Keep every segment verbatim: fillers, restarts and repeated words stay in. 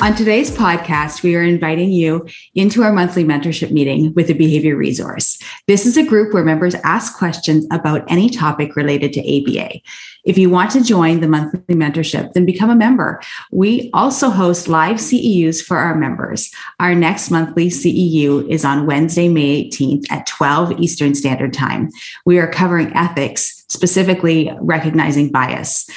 On today's podcast, we are inviting you into our monthly mentorship meeting with the Behavior Resource. This is a group where members ask questions about any topic related to A B A. If you want to join the monthly mentorship, then become a member. We also host live C E Us for our members. Our next monthly C E U is on Wednesday, May eighteenth at twelve Eastern Standard Time. We are covering ethics, specifically recognizing bias.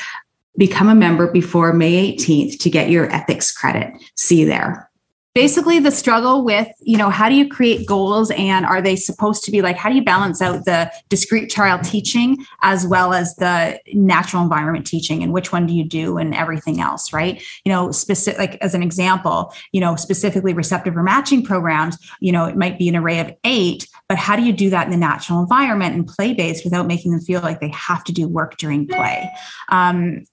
Become a member before May eighteenth to get your ethics credit. See you there. Basically, the struggle with, you know, how do you create goals, and are they supposed to be like, how do you balance out the discrete child teaching as well as the natural environment teaching, and which one do you do and everything else, right? You know, specific, like as an example, you know, specifically receptive or matching programs, you know, it might be an array of eight, but how do you do that in the natural environment and play-based without making them feel like they have to do work during play? Um,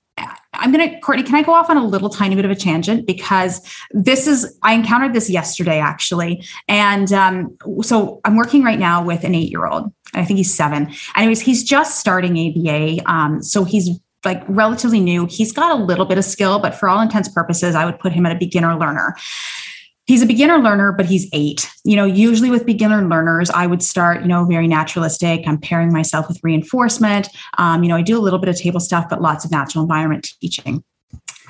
I'm going to, Courtney, can I go off on a little tiny bit of a tangent? Because this is, I encountered this yesterday, actually. And um, so I'm working right now with an eight-year-old. I think he's seven. Anyways, he's just starting A B A. Um, so he's like relatively new. He's got a little bit of skill, but for all intents and purposes, I would put him at a beginner learner. He's a beginner learner, but he's eight. You know, usually with beginner learners, I would start, you know, very naturalistic. I'm pairing myself with reinforcement. Um, you know, I do a little bit of table stuff, but lots of natural environment teaching.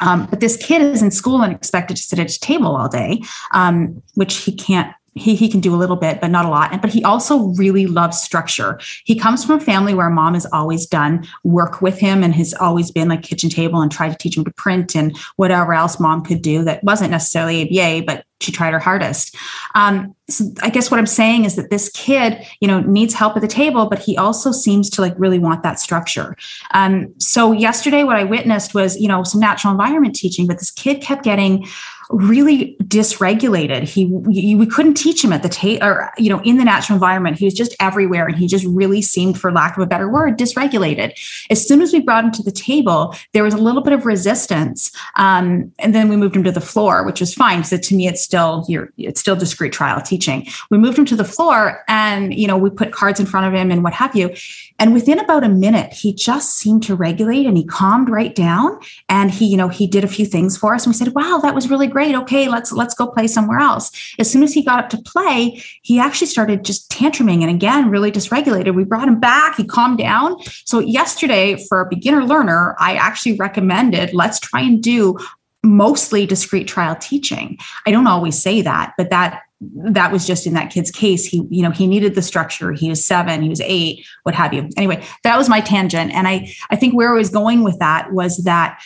Um, but this kid is in school and expected to sit at a table all day, um, which he can't. He he can do a little bit, but not a lot. And but he also really loves structure. He comes from a family where mom has always done work with him and has always been like kitchen table and tried to teach him to print and whatever else mom could do that wasn't necessarily A B A, but she tried her hardest. Um, so I guess what I'm saying is that this kid, you know, needs help at the table, but he also seems to like really want that structure. Um, so yesterday, what I witnessed was, you know, some natural environment teaching, but this kid kept getting really dysregulated. He, we couldn't teach him at the table, or, you know, in the natural environment. He was just everywhere, and he just really seemed, for lack of a better word, dysregulated. As soon as we brought him to the table, there was a little bit of resistance. Um, and then we moved him to the floor, which was fine. So to me, it's still, you're, it's still discrete trial teaching. We moved him to the floor, and, you know, we put cards in front of him and what have you. And within about a minute, he just seemed to regulate, and he calmed right down. And he, you know, he did a few things for us, and we said, wow, that was really great. Okay, let's let's go play somewhere else. As soon as he got up to play, he actually started just tantruming, and again, really dysregulated. We brought him back. He calmed down. So yesterday, for a beginner learner, I actually recommended, let's try and do mostly discrete trial teaching. I don't always say that, but that that was just in that kid's case. He, you know, he needed the structure. He was seven, he was eight, what have you. Anyway, that was my tangent. And I, I think where I was going with that was that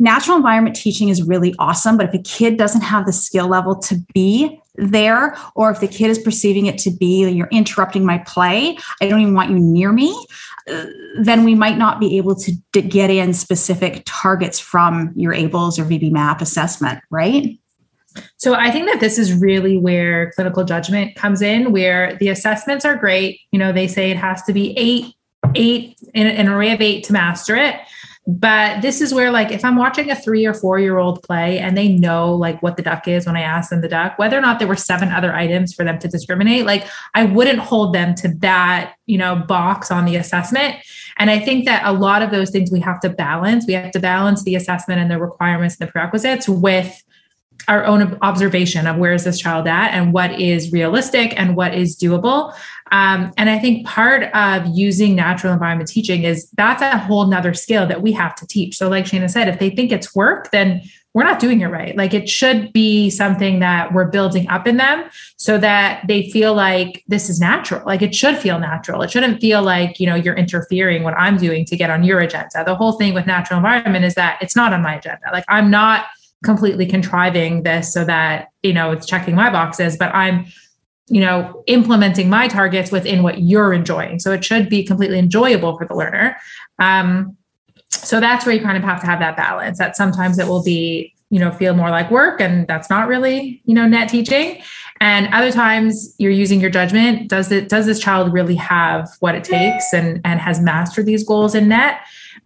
natural environment teaching is really awesome, but if a kid doesn't have the skill level to be there, or if the kid is perceiving it to be, you're interrupting my play, I don't even want you near me, then we might not be able to d- get in specific targets from your ABLES or V B map assessment, right? So I think that this is really where clinical judgment comes in, where the assessments are great. You know, they say it has to be eight, eight, an array of eight to master it. But this is where, like, if I'm watching a three or four year old play and they know like what the duck is when I ask them the duck, whether or not there were seven other items for them to discriminate, like I wouldn't hold them to that, you know, box on the assessment. And I think that a lot of those things we have to balance. We have to balance the assessment and the requirements and the prerequisites with our own observation of where is this child at and what is realistic and what is doable. Um, and I think part of using natural environment teaching is that's a whole nother skill that we have to teach. So like Shayna said, if they think it's work, then we're not doing it right. Like it should be something that we're building up in them so that they feel like this is natural. Like it should feel natural. It shouldn't feel like, you know, you're interfering what I'm doing to get on your agenda. The whole thing with natural environment is that it's not on my agenda. Like I'm not completely contriving this so that, you know, it's checking my boxes, but I'm, you know, implementing my targets within what you're enjoying. So it should be completely enjoyable for the learner. Um, so that's where you kind of have to have that balance that sometimes it will be, you know, feel more like work and that's not really, you know, net teaching. And other times you're using your judgment. Does it, does this child really have what it takes and, and has mastered these goals in net?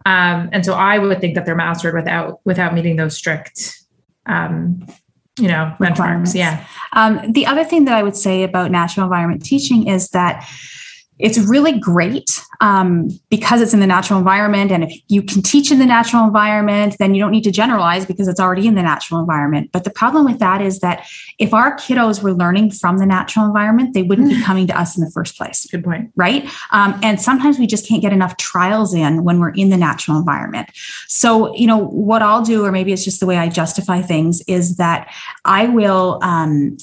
Um, and so I would think that they're mastered without, without meeting those strict, um, you know, benchmarks. Yeah. Um, the other thing that I would say about natural environment teaching is that it's really great um, because it's in the natural environment. And if you can teach in the natural environment, then you don't need to generalize because it's already in the natural environment. But the problem with that is that if our kiddos were learning from the natural environment, they wouldn't be coming to us in the first place. Good point. Right? Um, and sometimes we just can't get enough trials in when we're in the natural environment. So, you know, what I'll do, or maybe it's just the way I justify things, is that I will... Um,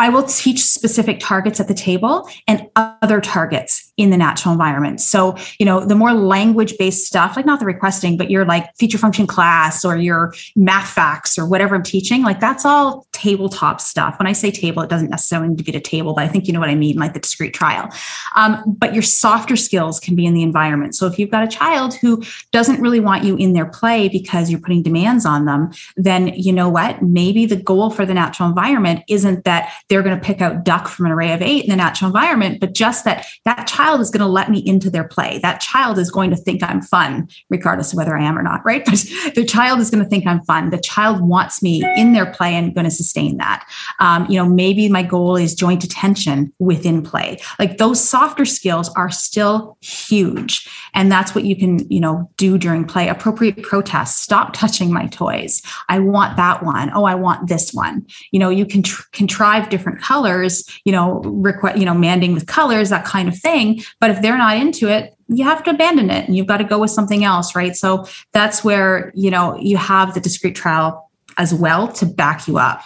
I will teach specific targets at the table and other targets in the natural environment. So, you know, the more language-based stuff, like not the requesting, but your like feature function class or your math facts or whatever I'm teaching, like that's all tabletop stuff. When I say table, it doesn't necessarily need to be at a table, but I think you know what I mean, like the discrete trial. Um, but your softer skills can be in the environment. So if you've got a child who doesn't really want you in their play because you're putting demands on them, then you know what? Maybe the goal for the natural environment isn't that they're going to pick out duck from an array of eight in the natural environment, but just that that child is going to let me into their play. That child is going to think I'm fun, regardless of whether I am or not, right? But the child is going to think I'm fun. The child wants me in their play and going to sustain that. Um, you know, maybe my goal is joint attention within play. Like those softer skills are still huge. And that's what you can, you know, do during play. Appropriate protest. Stop touching my toys. I want that one. Oh, I want this one. You know, you can tr- contrive different colors, you know, request, you know, manding with colors, that kind of thing. But if they're not into it, you have to abandon it and you've got to go with something else, right? So that's where, you know, you have the discrete trial as well to back you up.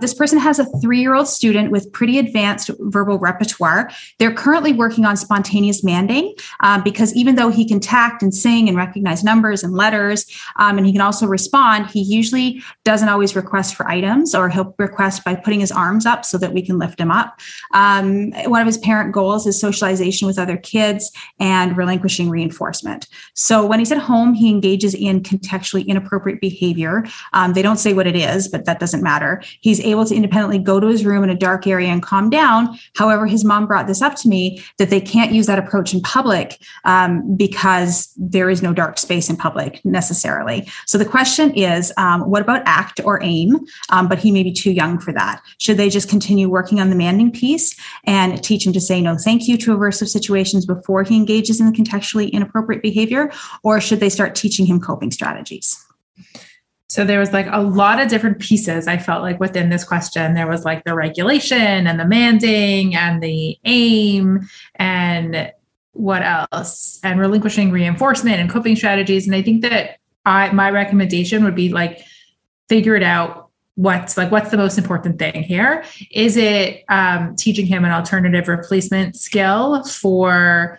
This person has a three-year-old student with pretty advanced verbal repertoire. They're currently working on spontaneous manding uh, because even though he can tact and sing and recognize numbers and letters, um, and he can also respond, he usually doesn't always request for items, or he'll request by putting his arms up so that we can lift him up. Um, one of his parent goals is socialization with other kids and relinquishing reinforcement. So when he's at home, he engages in contextually inappropriate behavior. Um, they don't say what it is, but that doesn't matter. He's able to independently go to his room in a dark area and calm down. However, his mom brought this up to me that they can't use that approach in public um, because there is no dark space in public necessarily. So the question is, um, what about ACT or AIM? Um, but he may be too young for that. Should they just continue working on the manding piece and teach him to say no thank you to aversive situations before he engages in the contextually inappropriate behavior? Or should they start teaching him coping strategies? So there was like a lot of different pieces. I felt like within this question, there was like the regulation and the manding and the AIM and what else, and relinquishing reinforcement and coping strategies. And I think that I, my recommendation would be like, figure it out. What's like, what's the most important thing here? Is it um, teaching him an alternative replacement skill for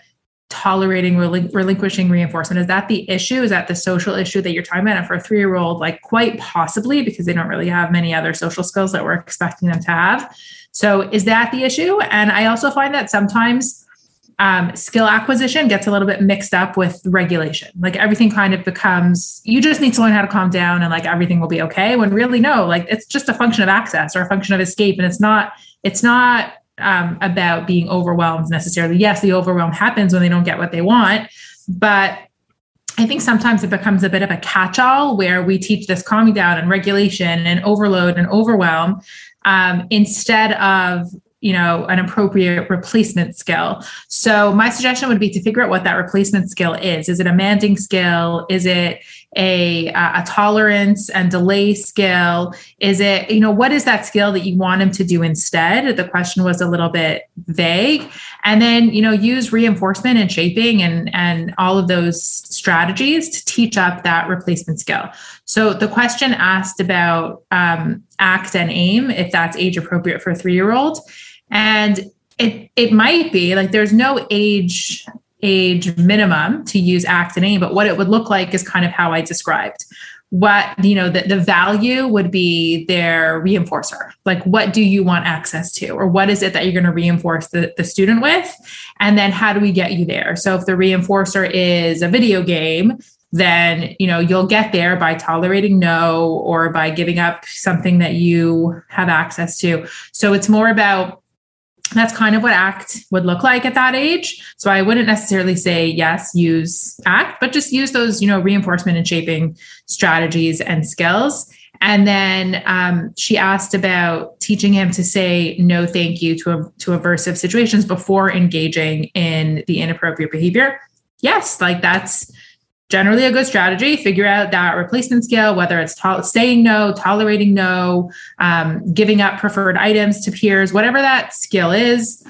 tolerating relinqu- relinquishing reinforcement? Is that the issue? Is that the social issue that you're talking about? And for a three-year-old, like quite possibly, because they don't really have many other social skills that we're expecting them to have. So is that the issue? And I also find that sometimes um, skill acquisition gets a little bit mixed up with regulation. Like everything kind of becomes, you just need to learn how to calm down and like everything will be okay. When really, no, like it's just a function of access or a function of escape. And it's not, it's not, Um, about being overwhelmed necessarily. Yes, the overwhelm happens when they don't get what they want, but I think sometimes it becomes a bit of a catch-all where we teach this calming down and regulation and overload and overwhelm um, instead of, you know, an appropriate replacement skill. So my suggestion would be to figure out what that replacement skill is. Is it a manding skill? Is it a uh, a tolerance and delay skill? Is it, you know, what is that skill that you want them to do instead? The question was a little bit vague. And then, you know, use reinforcement and shaping and, and all of those strategies to teach up that replacement skill. So the question asked about um, ACT and AIM, if that's age appropriate for a three-year-old. And it it might be, like, there's no age age minimum to use ACT and AIM, but what it would look like is kind of how I described. What, you know, the, the value would be their reinforcer. Like, what do you want access to? Or what is it that you're going to reinforce the, the student with? And then how do we get you there? So if the reinforcer is a video game, then, you know, you'll get there by tolerating no, or by giving up something that you have access to. So it's more about, that's kind of what ACT would look like at that age. So I wouldn't necessarily say, yes, use ACT, but just use those, you know, reinforcement and shaping strategies and skills. And then um, she asked about teaching him to say no, thank you to, a, to aversive situations before engaging in the inappropriate behavior. Yes, like that's generally a good strategy. Figure out that replacement skill, whether it's to- saying no, tolerating no, um, giving up preferred items to peers, whatever that skill is,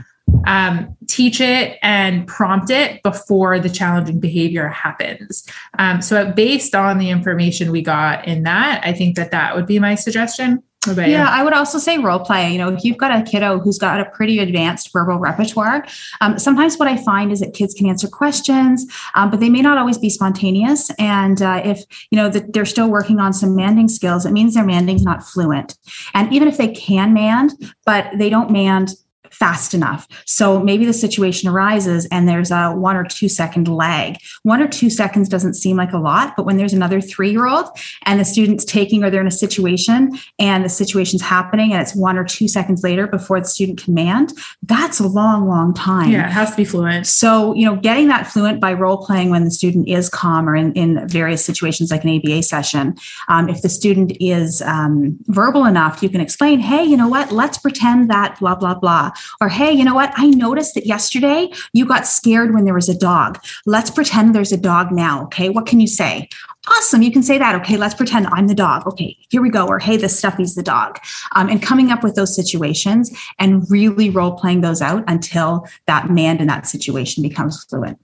um, teach it and prompt it before the challenging behavior happens. Um, so based on the information we got in that, I think that that would be my suggestion. Yeah, you? I would also say role play. You know, if you've got a kiddo who's got a pretty advanced verbal repertoire, um, sometimes what I find is that kids can answer questions, um, but they may not always be spontaneous. And uh, if, you know, the, they're still working on some manding skills, it means their manding's not fluent. And even if they can mand, but they don't mand fast enough. So maybe the situation arises and there's a one or two second lag. One or two seconds doesn't seem like a lot, but when there's another three-year-old and the student's taking, or they're in a situation and the situation's happening and it's one or two seconds later before the student can mand, that's a long, long time. Yeah, it has to be fluent. So, you know, getting that fluent by role playing when the student is calm, or in, in various situations like an A B A session. Um, if the student is um, verbal enough, you can explain, hey, you know what, let's pretend that blah, blah, blah. Or, hey, you know what? I noticed that yesterday you got scared when there was a dog. Let's pretend there's a dog now. Okay. What can you say? Awesome. You can say that. Okay. Let's pretend I'm the dog. Okay. Here we go. Or, hey, this stuffy's the dog. Um, and coming up with those situations and really role playing those out until that man in that situation becomes fluent.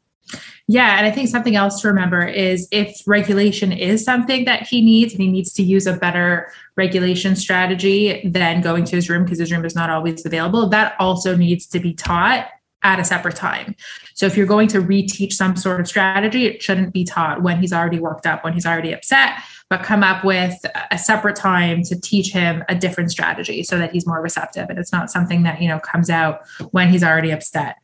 Yeah. And I think something else to remember is, if regulation is something that he needs, and he needs to use a better regulation strategy than going to his room, because his room is not always available, that also needs to be taught at a separate time. So if you're going to reteach some sort of strategy, it shouldn't be taught when he's already worked up, when he's already upset, but come up with a separate time to teach him a different strategy so that he's more receptive. And it's not something that, you know, comes out when he's already upset.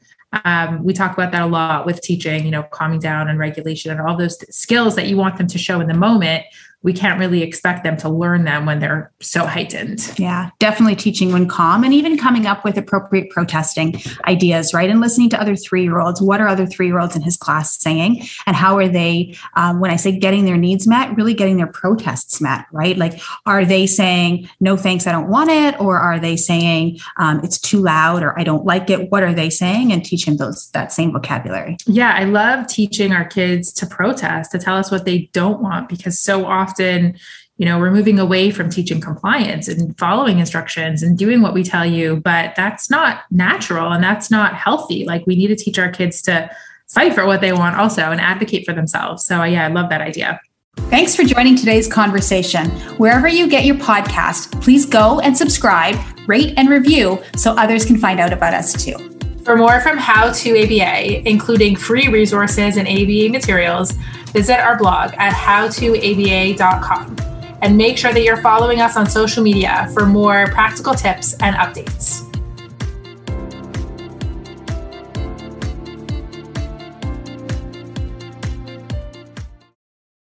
Um, we talk about that a lot with teaching, you know, calming down and regulation and all those th- skills that you want them to show in the moment. We can't really expect them to learn them when they're so heightened. Yeah, definitely teaching when calm, and even coming up with appropriate protesting ideas, right? And listening to other three-year-olds. What are other three-year-olds in his class saying? And how are they, um, when I say getting their needs met, really getting their protests met, right? Like, are they saying, no, thanks, I don't want it? Or are they saying, um, it's too loud, or I don't like it? What are they saying? And teach him those, that same vocabulary. Yeah, I love teaching our kids to protest, to tell us what they don't want, because so often, Often, you know, we're moving away from teaching compliance and following instructions and doing what we tell you, but that's not natural and that's not healthy. Like, we need to teach our kids to fight for what they want also, and advocate for themselves. So yeah, I love that idea. Thanks for joining today's conversation. Wherever you get your podcast, please go and subscribe, rate and review so others can find out about us too. For more from How to A B A, including free resources and A B A materials, visit our blog at how to A B A dot com, and make sure that you're following us on social media for more practical tips and updates.